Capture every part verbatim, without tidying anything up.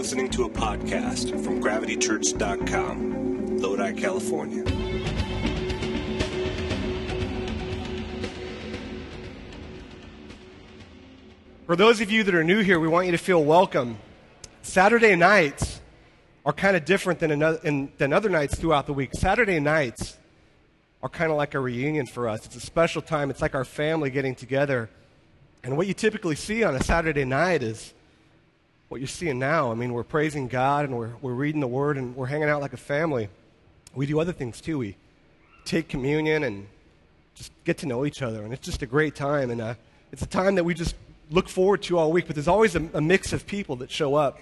listening to a podcast from gravity church dot com, Lodi, California. For those of you that are new here, we want you to feel welcome. Saturday nights are kind of different than another, in, than other nights throughout the week. Saturday nights are kind of like a reunion for us. It's a special time. It's like our family getting together. And what you typically see on a Saturday night is what you're seeing now. I mean, we're praising God, and we're, we're reading the Word, and we're hanging out like a family. We do other things, too. We take communion and just get to know each other, and it's just a great time. And uh, it's a time that we just look forward to all week, but there's always a, a mix of people that show up.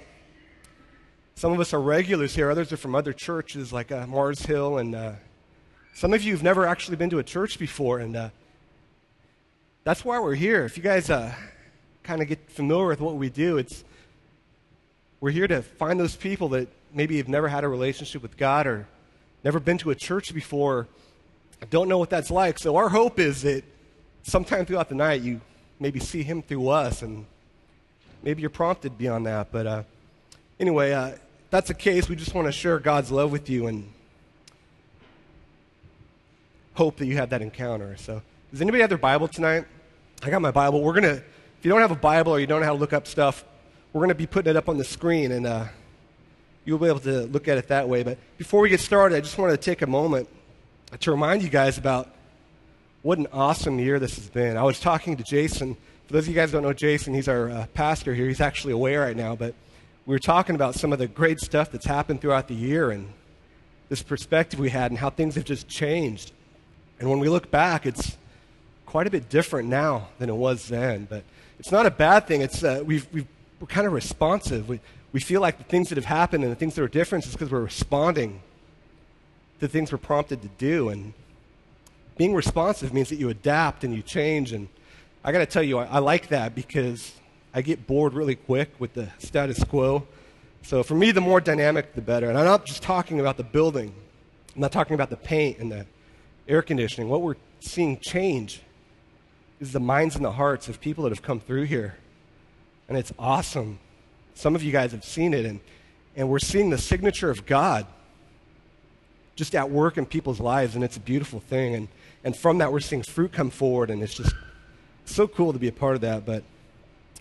Some of us are regulars here. Others are from other churches like uh, Mars Hill, and uh, some of you have never actually been to a church before, and uh, that's why we're here. If you guys uh, kind of get familiar with what we do, it's we're here to find those people that maybe have never had a relationship with God or never been to a church before, don't know what that's like. So our hope is that sometime throughout the night you maybe see Him through us, and maybe you're prompted beyond that. But uh, anyway, uh, if that's the case, we just want to share God's love with you and hope that you have that encounter. So does anybody have their Bible tonight? I got my Bible. We're going to, if you don't have a Bible or you don't know how to look up stuff, we're going to be putting it up on the screen, and uh, you'll be able to look at it that way. But before we get started, I just want to take a moment to remind you guys about what an awesome year this has been. I was talking to Jason. For those of you guys who don't know Jason, he's our uh, pastor here. He's actually away right now, but we were talking about some of the great stuff that's happened throughout the year and this perspective we had and how things have just changed. And when we look back, it's quite a bit different now than it was then, but it's not a bad thing. It's uh, we've, we've, we're kind of responsive. We, we feel like the things that have happened and the things that are different is because we're responding to things we're prompted to do. And being responsive means that you adapt and you change. And I got to tell you, I, I like that because I get bored really quick with the status quo. So for me, the more dynamic, the better. And I'm not just talking about the building. I'm not talking about the paint and the air conditioning. What we're seeing change is the minds and the hearts of people that have come through here. And it's awesome. Some of you guys have seen it, and, and we're seeing the signature of God just at work in people's lives, and it's a beautiful thing. And, and from that, we're seeing fruit come forward, and it's just so cool to be a part of that. But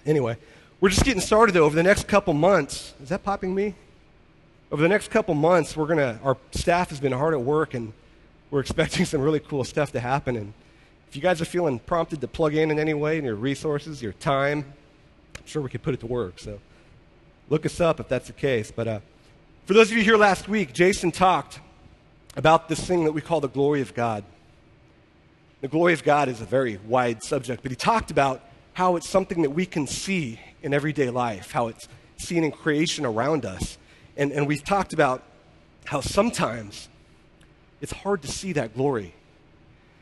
anyway, we're just getting started, though. Over the next couple months, is that popping me? Over the next couple months, we're gonna, our staff has been hard at work, and we're expecting some really cool stuff to happen. And if you guys are feeling prompted to plug in in any way, in your resources, your time, I'm sure we could put it to work. So look us up if that's the case. But uh, for those of you here last week, Jason talked about this thing that we call the glory of God. The glory of God is a very wide subject, but he talked about how it's something that we can see in everyday life, how it's seen in creation around us. And, and we've talked about how sometimes it's hard to see that glory.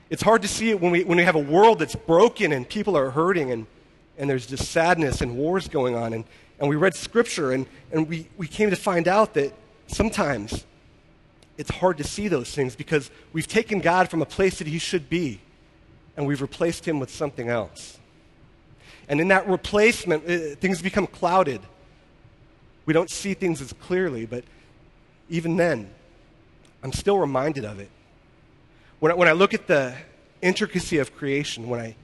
It's hard to see it when we, when we have a world that's broken and people are hurting, and, and there's just sadness and wars going on. And, and we read Scripture, and, and we, we came to find out that sometimes it's hard to see those things because we've taken God from a place that He should be, and we've replaced Him with something else. And in that replacement, uh, things become clouded. We don't see things as clearly, but even then, I'm still reminded of it. When I, when I look at the intricacy of creation, when I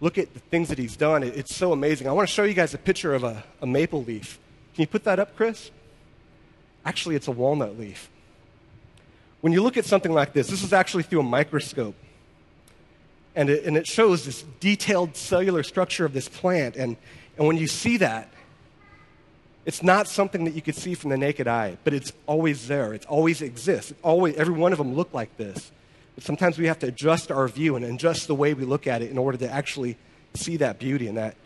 look at the things that He's done, it, it's so amazing. I want to show you guys a picture of a, a maple leaf. Can you put that up, Chris? Actually, it's a walnut leaf. When you look at something like this, this is actually through a microscope. And it, and it shows this detailed cellular structure of this plant. And, and when you see that, it's not something that you could see from the naked eye, but it's always there. It always exists. It always, every one of them look like this. But sometimes we have to adjust our view and adjust the way we look at it in order to actually see that beauty and that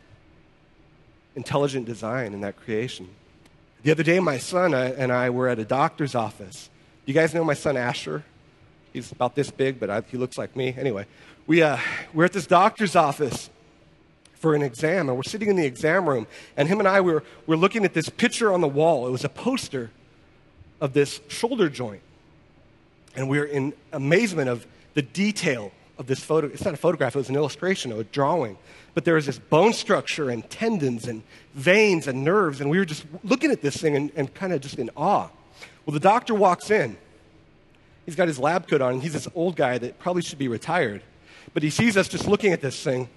intelligent design and that creation. The other day, my son and I were at a doctor's office. You guys know my son, Asher? He's about this big, but I, he looks like me. Anyway, we, uh, we're at this doctor's office for an exam, and we're sitting in the exam room, and him and I, we were, we're looking at this picture on the wall. It was a poster of this shoulder joint, and we were in amazement of the detail of this photo. It's not a photograph, it was an illustration, a drawing. But there was this bone structure and tendons and veins and nerves, and we were just looking at this thing and, and kind of just in awe. Well, the doctor walks in. He's got his lab coat on, and he's this old guy that probably should be retired. But he sees us just looking at this thing,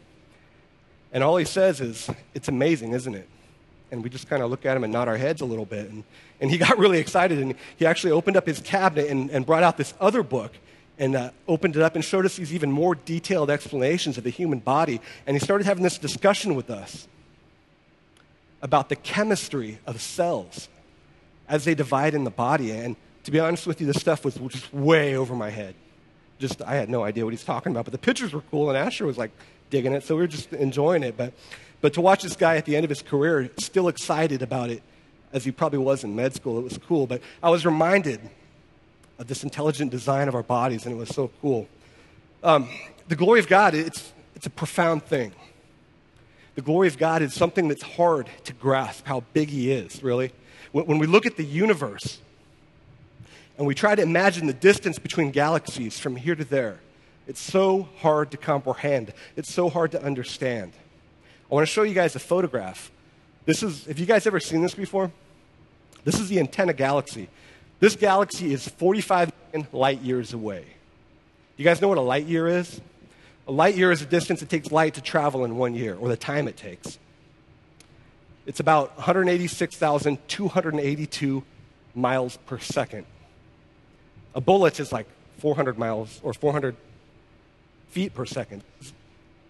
and all he says is, "It's amazing, isn't it?" And we just kind of look at him and nod our heads a little bit. And, and he got really excited, and he actually opened up his cabinet and, and brought out this other book and uh, opened it up and showed us these even more detailed explanations of the human body. And he started having this discussion with us about the chemistry of cells as they divide in the body. And to be honest with you, this stuff was just way over my head. Just, I had no idea what he's talking about, but the pictures were cool, and Asher was like digging it, so we were just enjoying it. But But to watch this guy at the end of his career still excited about it, as he probably was in med school, it was cool. But I was reminded of this intelligent design of our bodies, and it was so cool. Um, the glory of God, it's, it's a profound thing. The glory of God is something that's hard to grasp, how big he is, really. When, when we look at the universe, and we try to imagine the distance between galaxies from here to there, it's so hard to comprehend. It's so hard to understand. I want to show you guys a photograph. This is, have you guys ever seen this before? This is the Antenna Galaxy. This galaxy is forty-five million light years away. You guys know what a light year is? A light year is the distance it takes light to travel in one year, or the time it takes. It's about one hundred eighty-six thousand two hundred eighty-two miles per second. A bullet is like four hundred miles or four hundred feet per second.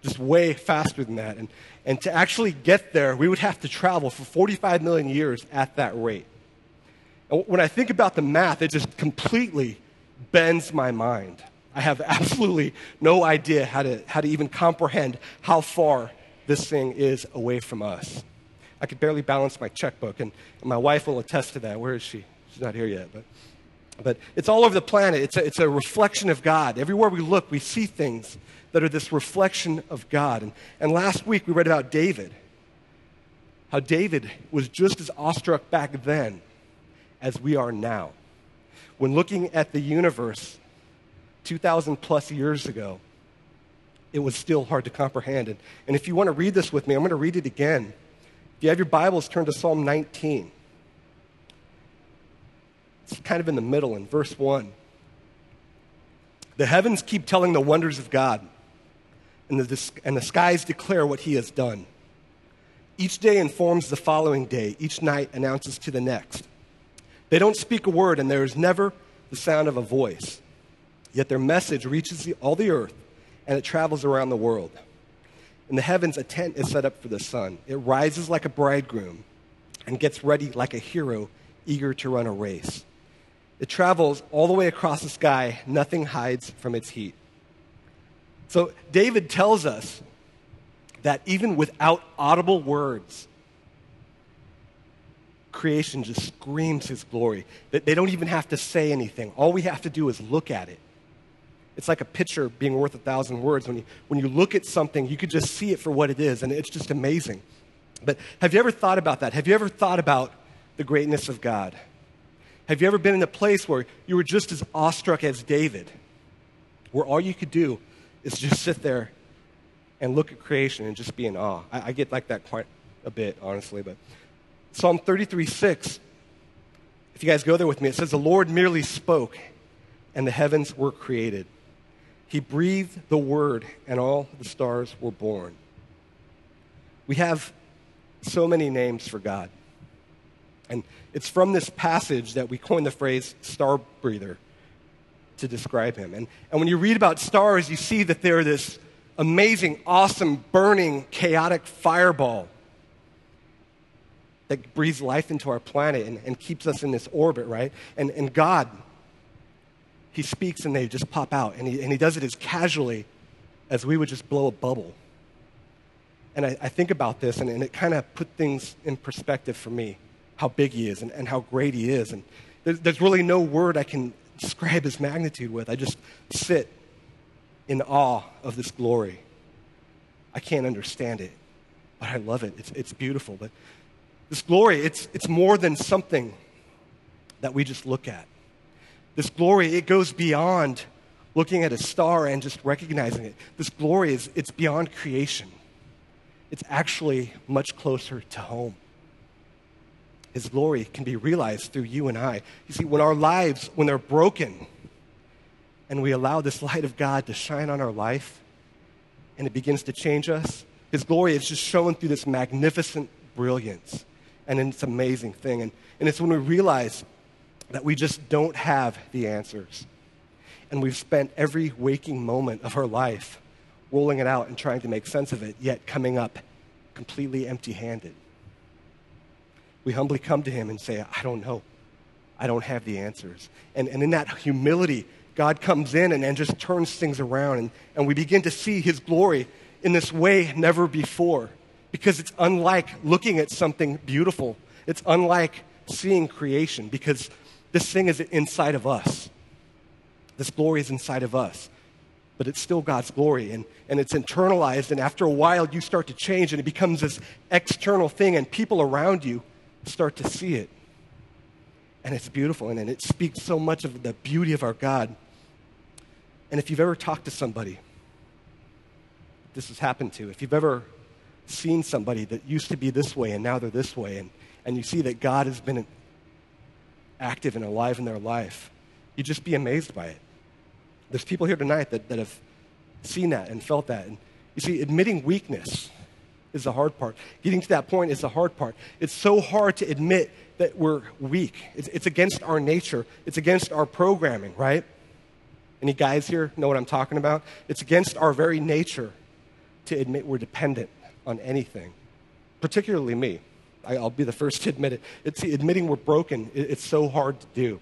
Just way faster than that. And, and to actually get there, we would have to travel for forty-five million years at that rate. And when I think about the math, it just completely bends my mind. I have absolutely no idea how to, how to even comprehend how far this thing is away from us. I could barely balance my checkbook, and, and my wife will attest to that. Where is she? She's not here yet, but, but it's all over the planet. It's a, it's a reflection of God. Everywhere we look, we see things that are this reflection of God. And, and last week we read about David, how David was just as awestruck back then as we are now. When looking at the universe two thousand plus years ago, it was still hard to comprehend. And, and if you want to read this with me, I'm going to read it again. If you have your Bibles, turn to Psalm nineteen. It's kind of in the middle in verse one. The heavens keep telling the wonders of God, and the, and the skies declare what he has done. Each day informs the following day. Each night announces to the next. They don't speak a word, and there is never the sound of a voice. Yet their message reaches the, all the earth, and it travels around the world. In the heavens, a tent is set up for the sun. It rises like a bridegroom and gets ready like a hero eager to run a race. It travels all the way across the sky. Nothing hides from its heat. So David tells us that even without audible words, creation just screams his glory. That they don't even have to say anything. All we have to do is look at it. It's like a picture being worth a thousand words. When you, when you look at something, you could just see it for what it is, and it's just amazing. But have you ever thought about that? Have you ever thought about the greatness of God? Have you ever been in a place where you were just as awestruck as David, where all you could do is just sit there and look at creation and just be in awe? I, I get like that quite a bit, honestly. But Psalm thirty-three six, if you guys go there with me, it says, "The Lord merely spoke, and the heavens were created. He breathed the word, and all the stars were born." We have so many names for God. And it's from this passage that we coined the phrase star breather to describe him. And, and when you read about stars, you see that they're this amazing, awesome, burning, chaotic fireball that breathes life into our planet and, and keeps us in this orbit, right? And, and God, he speaks and they just pop out. And he, and he does it as casually as we would just blow a bubble. And I, I think about this, and, and it kind of put things in perspective for me. How big he is and, and how great he is. And there's, there's really no word I can describe his magnitude with. I just sit in awe of this glory. I can't understand it, but I love it. It's, it's beautiful. But this glory, it's, it's more than something that we just look at. This glory, it goes beyond looking at a star and just recognizing it. This glory, is it's beyond creation. It's actually much closer to home. His glory can be realized through you and I. You see, when our lives, when they're broken, and we allow this light of God to shine on our life, and it begins to change us, His glory is just shown through this magnificent brilliance. And it's an amazing thing. And, and it's when we realize that we just don't have the answers. And we've spent every waking moment of our life rolling it out and trying to make sense of it, yet coming up completely empty-handed. We humbly come to Him and say, I don't know. I don't have the answers. And, and in that humility, God comes in and, and just turns things around. And, and we begin to see His glory in this way never before. Because it's unlike looking at something beautiful. It's unlike seeing creation, because this thing is inside of us. This glory is inside of us. But it's still God's glory, and, and it's internalized, and after a while you start to change, and it becomes this external thing, and people around you start to see it. And it's beautiful, and, and it speaks so much of the beauty of our God. And if you've ever talked to somebody, this has happened to, if you've ever seen somebody that used to be this way and now they're this way, and, and you see that God has been active and alive in their life, you'd just be amazed by it. There's people here tonight that, that have seen that and felt that. And you see, admitting weakness is the hard part. Getting to that point is the hard part. It's so hard to admit that we're weak. It's, it's against our nature. It's against our programming, right? Any guys here know what I'm talking about? It's against our very nature to admit we're dependent on anything, particularly me. I, I'll be the first to admit it. It's admitting we're broken. It, it's so hard to do.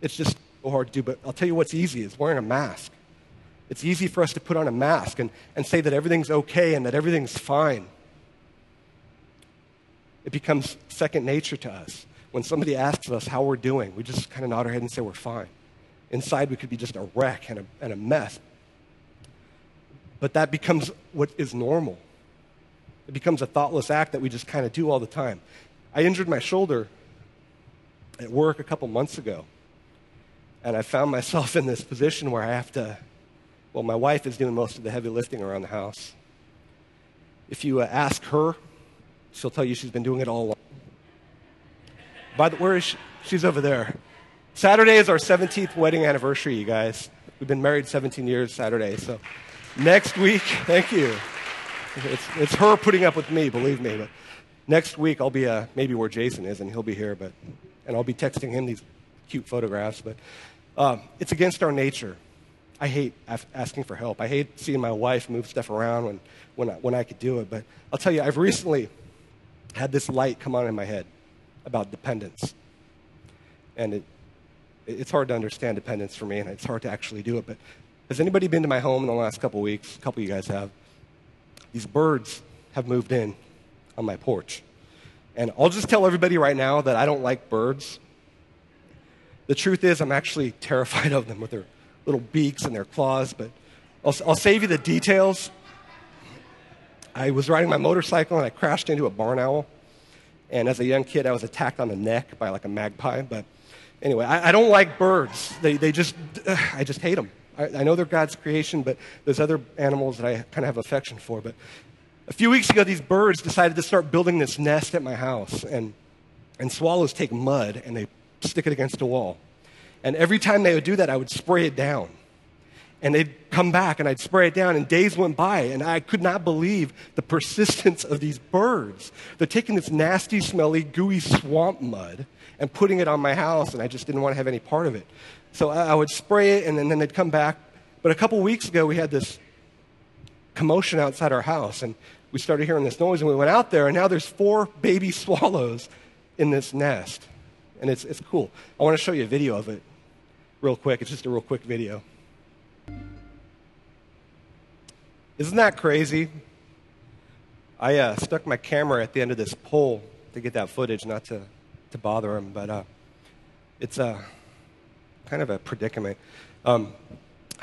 It's just so hard to do. But I'll tell you what's easy is wearing a mask. It's easy for us to put on a mask and, and say that everything's okay and that everything's fine. It becomes second nature to us. When somebody asks us how we're doing, we just kind of nod our head and say we're fine. Inside, we could be just a wreck and a, and a mess. But that becomes what is normal. It becomes a thoughtless act that we just kind of do all the time. I injured my shoulder at work a couple months ago, and I found myself in this position where I have to, well, my wife is doing most of the heavy lifting around the house. If you uh, ask her, she'll tell you she's been doing it all along. By the way, where is she? She's over there. Saturday is our seventeenth wedding anniversary, you guys. We've been married seventeen years Saturday, so next week, thank you. It's, it's her putting up with me, believe me. But next week, I'll be uh, maybe where Jason is, and he'll be here. But and I'll be texting him these cute photographs. But um, it's against our nature. I hate af- asking for help. I hate seeing my wife move stuff around when, when, I, when I could do it. But I'll tell you, I've recently had this light come on in my head about dependence. And it, it's hard to understand dependence for me, and it's hard to actually do it. But has anybody been to my home in the last couple weeks? A couple of you guys have. These birds have moved in on my porch. And I'll just tell everybody right now that I don't like birds. The truth is I'm actually terrified of them with their little beaks and their claws, but I'll, I'll save you the details. I was riding my motorcycle and I crashed into a barn owl. And as a young kid, I was attacked on the neck by like a magpie. But anyway, I, I don't like birds. They, they just, uh, I just hate them. I know they're God's creation, but there's other animals that I kind of have affection for. But a few weeks ago, these birds decided to start building this nest at my house. And, and swallows take mud, and they stick it against a wall. And every time they would do that, I would spray it down. And they'd come back, and I'd spray it down, and days went by. And I could not believe the persistence of these birds. They're taking this nasty, smelly, gooey swamp mud and putting it on my house, and I just didn't want to have any part of it. So I would spray it, and then, then they'd come back. But a couple weeks ago, we had this commotion outside our house, and we started hearing this noise, and we went out there, and now there's four baby swallows in this nest, and it's it's cool. I want to show you a video of it real quick. It's just a real quick video. Isn't that crazy? I uh, stuck my camera at the end of this pole to get that footage, not to, to bother him, but uh, it's a... Uh, kind of a predicament. Um,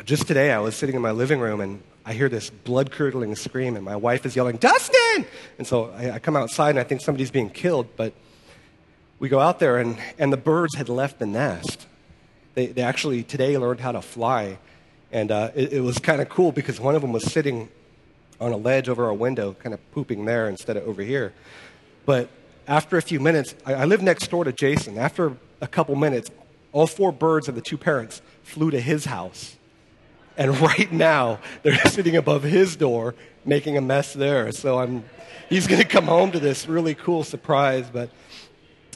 just today, I was sitting in my living room, and I hear this blood-curdling scream, and my wife is yelling, Dustin! And so I, I come outside, and I think somebody's being killed, but we go out there, and, and the birds had left the nest, They they actually today learned how to fly. And uh, it, it was kind of cool because one of them was sitting on a ledge over a window, kind of pooping there instead of over here. But after a few minutes, I, I live next door to Jason. After a couple minutes, all four birds of the two parents flew to his house. And right now, they're sitting above his door, making a mess there. So I'm, he's going to come home to this really cool surprise. But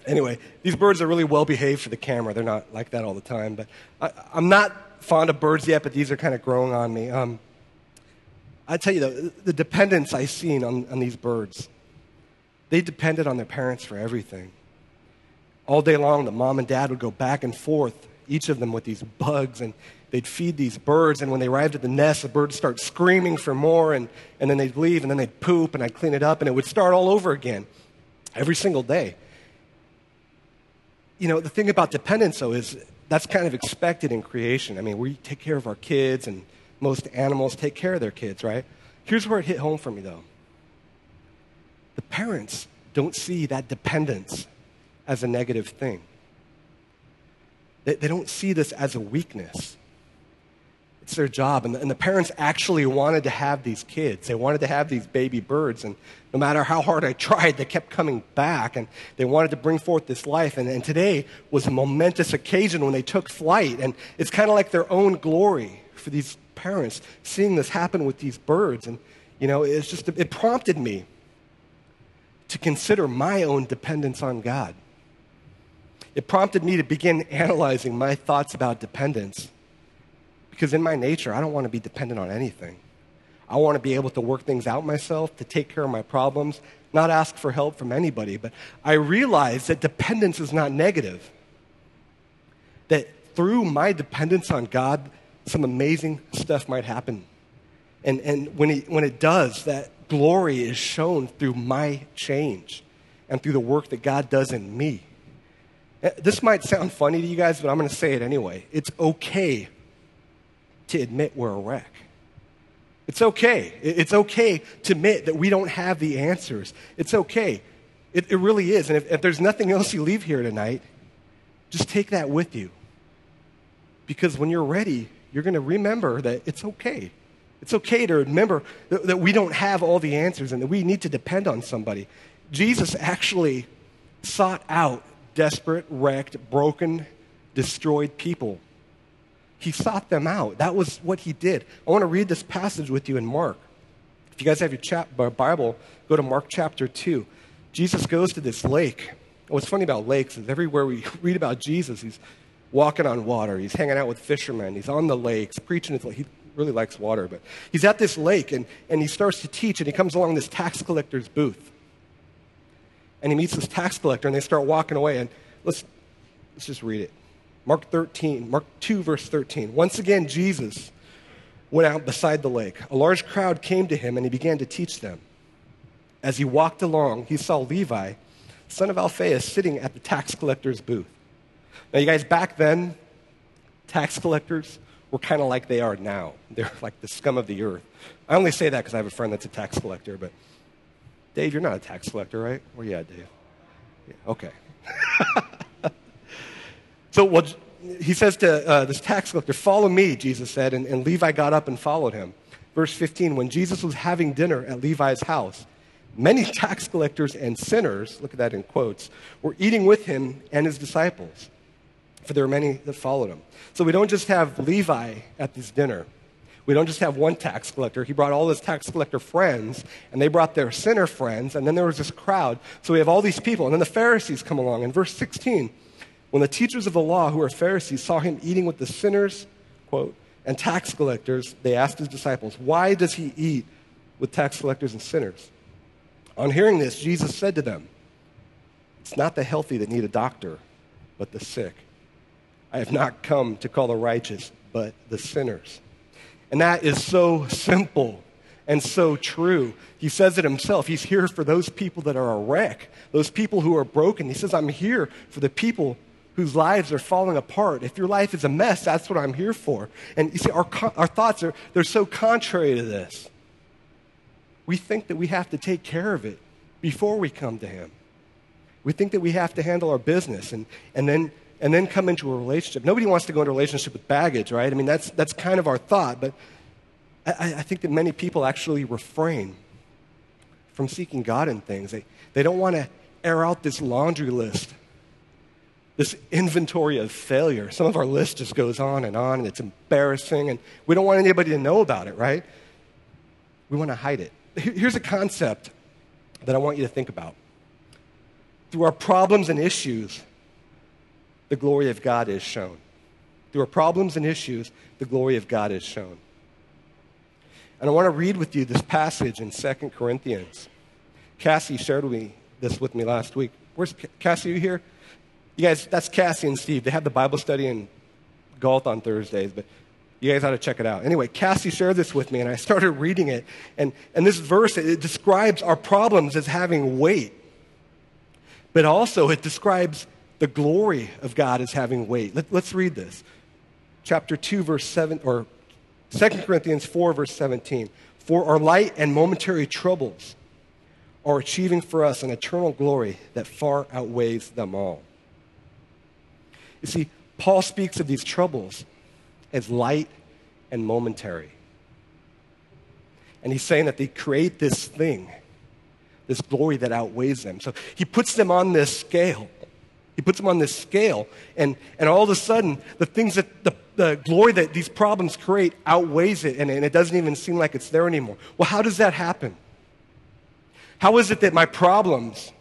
anyway, these birds are really well-behaved for the camera. They're not like that all the time. But I, I'm not fond of birds yet, but these are kind of growing on me. Um, I tell you, though, the dependence I've seen on, on these birds, they depended on their parents for everything. All day long, the mom and dad would go back and forth, each of them with these bugs, and they'd feed these birds, and when they arrived at the nest, the birds start screaming for more, and, and then they'd leave, and then they'd poop, and I'd clean it up, and it would start all over again every single day. You know, the thing about dependence, though, is that's kind of expected in creation. I mean, we take care of our kids, and most animals take care of their kids, right? Here's where it hit home for me, though. The parents don't see that dependence as a negative thing. They, they don't see this as a weakness. It's their job. And the, and the parents actually wanted to have these kids. They wanted to have these baby birds. And no matter how hard I tried, they kept coming back. And they wanted to bring forth this life. And, and today was a momentous occasion when they took flight. And it's kind of like their own glory for these parents, seeing this happen with these birds. And, you know, it's just, it prompted me to consider my own dependence on God. It prompted me to begin analyzing my thoughts about dependence, because in my nature, I don't want to be dependent on anything. I want to be able to work things out myself, to take care of my problems, not ask for help from anybody. But I realized that dependence is not negative, that through my dependence on God, some amazing stuff might happen. And, and when, he, when it does, that glory is shown through my change and through the work that God does in me. This might sound funny to you guys, but I'm going to say it anyway. It's okay to admit we're a wreck. It's okay. It's okay to admit that we don't have the answers. It's okay. It, it really is. And if, if there's nothing else you leave here tonight, just take that with you. Because when you're ready, you're going to remember that it's okay. It's okay to remember th- that we don't have all the answers and that we need to depend on somebody. Jesus actually sought out desperate, wrecked, broken, destroyed people. He sought them out. That was what he did. I want to read this passage with you in Mark. If you guys have your chap- Bible, go to Mark chapter two. Jesus goes to this lake. What's funny about lakes is everywhere we read about Jesus, he's walking on water. He's hanging out with fishermen. He's on the lakes, preaching. He really likes water, but he's at this lake, and, and he starts to teach, and he comes along this tax collector's booth. And he meets this tax collector, and they start walking away. And let's, let's just read it. Mark thirteen, Mark two, verse thirteen. Once again, Jesus went out beside the lake. A large crowd came to him, and he began to teach them. As he walked along, he saw Levi, son of Alphaeus, sitting at the tax collector's booth. Now, you guys, back then, tax collectors were kind of like they are now. They're like the scum of the earth. I only say that because I have a friend that's a tax collector, but... Dave, you're not a tax collector, right? Where you at, Dave? Yeah, okay. So well, he says to uh, this tax collector, "Follow me," Jesus said, and, and Levi got up and followed him. Verse fifteen, when Jesus was having dinner at Levi's house, many tax collectors and sinners, look at that in quotes, were eating with him and his disciples, for there were many that followed him. So we don't just have Levi at this dinner. We don't just have one tax collector. He brought all his tax collector friends, and they brought their sinner friends, and then there was this crowd. So we have all these people, and then the Pharisees come along. In verse sixteen, when the teachers of the law, who are Pharisees, saw him eating with the sinners, quote, and tax collectors, they asked his disciples, "Why does he eat with tax collectors and sinners?" On hearing this, Jesus said to them, "It's not the healthy that need a doctor, but the sick. I have not come to call the righteous, but the sinners." And that is so simple and so true. He says it himself. He's here for those people that are a wreck, those people who are broken. He says, "I'm here for the people whose lives are falling apart." If your life is a mess, that's what I'm here for. And you see, our, our thoughts are, they're so contrary to this. We think that we have to take care of it before we come to him. We think that we have to handle our business, and, and then and then come into a relationship. Nobody wants to go into a relationship with baggage, right? I mean, that's that's kind of our thought, but I, I think that many people actually refrain from seeking God in things. They, they don't want to air out this laundry list, this inventory of failure. Some of our list just goes on and on, and it's embarrassing, and we don't want anybody to know about it, right? We want to hide it. Here's a concept that I want you to think about. Through our problems and issues, the glory of God is shown. Through our problems and issues, the glory of God is shown. And I want to read with you this passage in Second Corinthians. Cassie shared with me this with me last week. Where's Cassie? Are you here? You guys, that's Cassie and Steve. They have the Bible study in Galt on Thursdays, but you guys ought to check it out. Anyway, Cassie shared this with me, and I started reading it. And, and this verse, it describes our problems as having weight, but also it describes the glory of God as having weight. Let, let's read this. Chapter two, verse seven, or Second Corinthians four, verse seventeen. For our light and momentary troubles are achieving for us an eternal glory that far outweighs them all. You see, Paul speaks of these troubles as light and momentary. And he's saying that they create this thing, this glory that outweighs them. So he puts them on this scale. He puts them on this scale, and, and all of a sudden, the things that the, the glory that these problems create outweighs it, and, and it doesn't even seem like it's there anymore. Well, how does that happen? How is it that my problems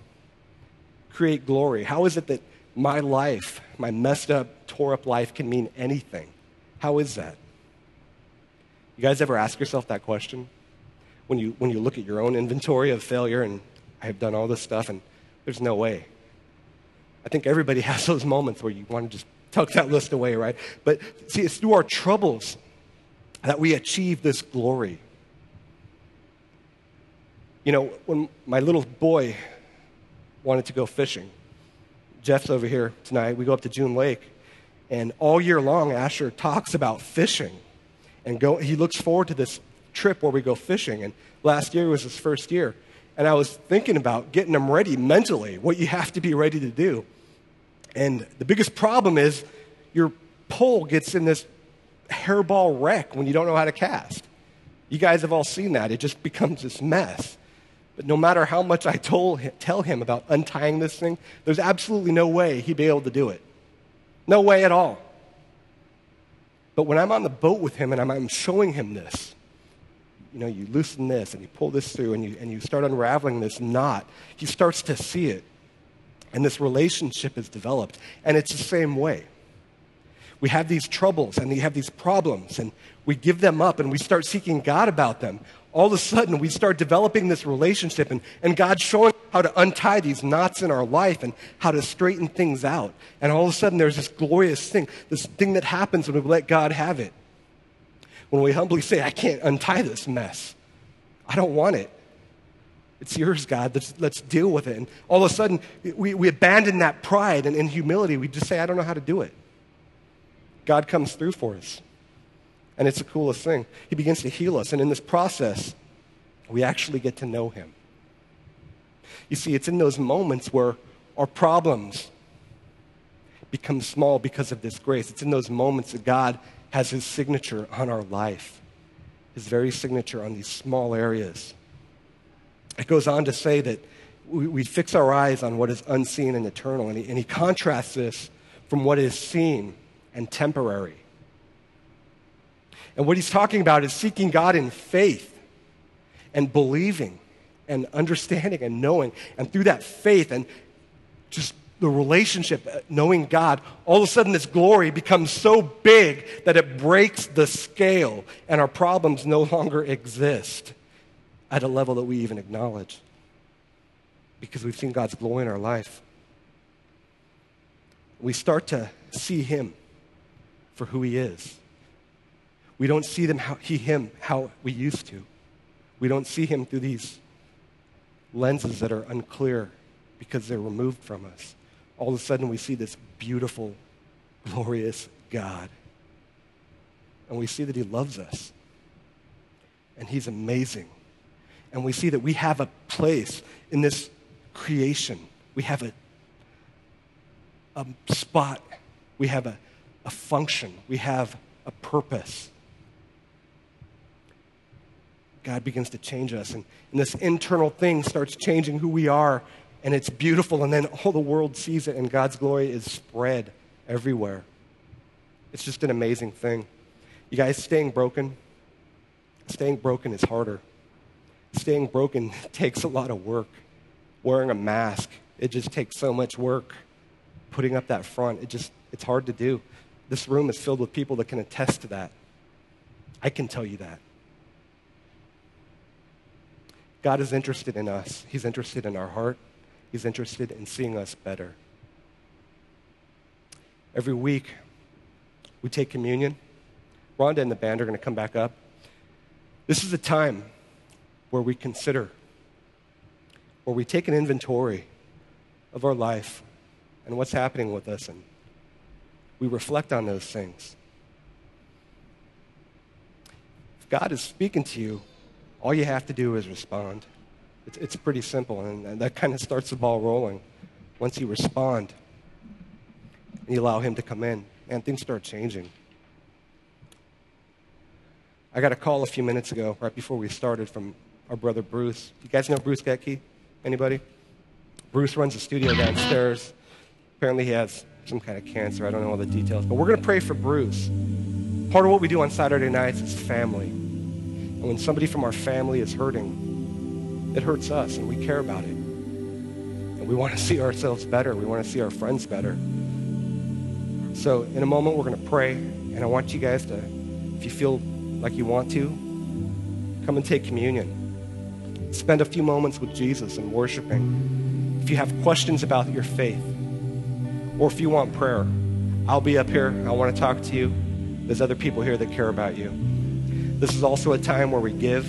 create glory? How is it that my life, my messed up, tore up life can mean anything? How is that? You guys ever ask yourself that question? When you, when you look at your own inventory of failure, and I have done all this stuff, and there's no way. I think everybody has those moments where you want to just tuck that list away, right? But see, it's through our troubles that we achieve this glory. You know, when my little boy wanted to go fishing, Jeff's over here tonight, we go up to June Lake, and all year long, Asher talks about fishing, and go. He looks forward to this trip where we go fishing, and last year was his first year. And I was thinking about getting him ready mentally, what you have to be ready to do. And the biggest problem is your pole gets in this hairball wreck when you don't know how to cast. You guys have all seen that. It just becomes this mess. But no matter how much I told him, tell him about untying this thing, there's absolutely no way he'd be able to do it. No way at all. But when I'm on the boat with him and I'm, I'm showing him this, you know, you loosen this, and you pull this through, and you, and you start unraveling this knot. He starts to see it, and this relationship is developed, and it's the same way. We have these troubles, and we have these problems, and we give them up, and we start seeking God about them. All of a sudden, we start developing this relationship, and, and God's showing how to untie these knots in our life and how to straighten things out. And all of a sudden, there's this glorious thing, this thing that happens when we let God have it. When we humbly say, I can't untie this mess. I don't want it. It's yours, God. Let's, let's deal with it. And all of a sudden, we, we abandon that pride and, and humility. We just say, I don't know how to do it. God comes through for us. And it's the coolest thing. He begins to heal us. And in this process, we actually get to know him. You see, it's in those moments where our problems become small because of this grace. It's in those moments that God has his signature on our life, his very signature on these small areas. It goes on to say that we, we fix our eyes on what is unseen and eternal, and he, and he contrasts this from what is seen and temporary. And what he's talking about is seeking God in faith and believing and understanding and knowing, and through that faith and just the relationship, knowing God, all of a sudden this glory becomes so big that it breaks the scale, and our problems no longer exist at a level that we even acknowledge because we've seen God's glory in our life. We start to see him for who he is. We don't see them how, he, him how we used to. We don't see him through these lenses that are unclear because they're removed from us. All of a sudden, we see this beautiful, glorious God. And we see that he loves us. And he's amazing. And we see that we have a place in this creation. We have a, a spot We have a, a function. We have a purpose. God begins to change us, and, and this internal thing starts changing who we are, and it's beautiful, and then all the world sees it, and God's glory is spread everywhere. It's just an amazing thing. You guys, staying broken, staying broken is harder. Staying broken takes a lot of work. Wearing a mask, it just takes so much work. Putting up that front, it just, it's hard to do. This room is filled with people that can attest to that. I can tell you that. God is interested in us. He's interested in our heart. He's interested in seeing us better. Every week, we take communion. Rhonda and the band are going to come back up. This is a time where we consider, where we take an inventory of our life and what's happening with us, and we reflect on those things. If God is speaking to you, all you have to do is respond. It's, it's pretty simple, and, and that kind of starts the ball rolling. Once you respond and you allow him to come in, man, things start changing. I got a call a few minutes ago, right before we started, from our brother Bruce. You guys know Bruce Getke? Anybody? Bruce runs a studio downstairs. Apparently he has some kind of cancer. I don't know all the details, but we're going to pray for Bruce. Part of what we do on Saturday nights is family. And when somebody from our family is hurting, it hurts us, and we care about it. And we want to see ourselves better. We want to see our friends better. So in a moment, we're going to pray, and I want you guys to, if you feel like you want to, come and take communion. Spend a few moments with Jesus and worshiping. If you have questions about your faith, or if you want prayer, I'll be up here. I want to talk to you. There's other people here that care about you. This is also a time where we give.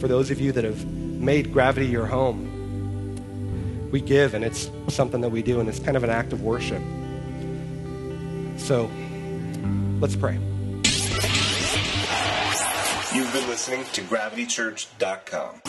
For those of you that have made Gravity your home, we give, and it's something that we do, and it's kind of an act of worship. So let's pray. You've been listening to gravity church dot com.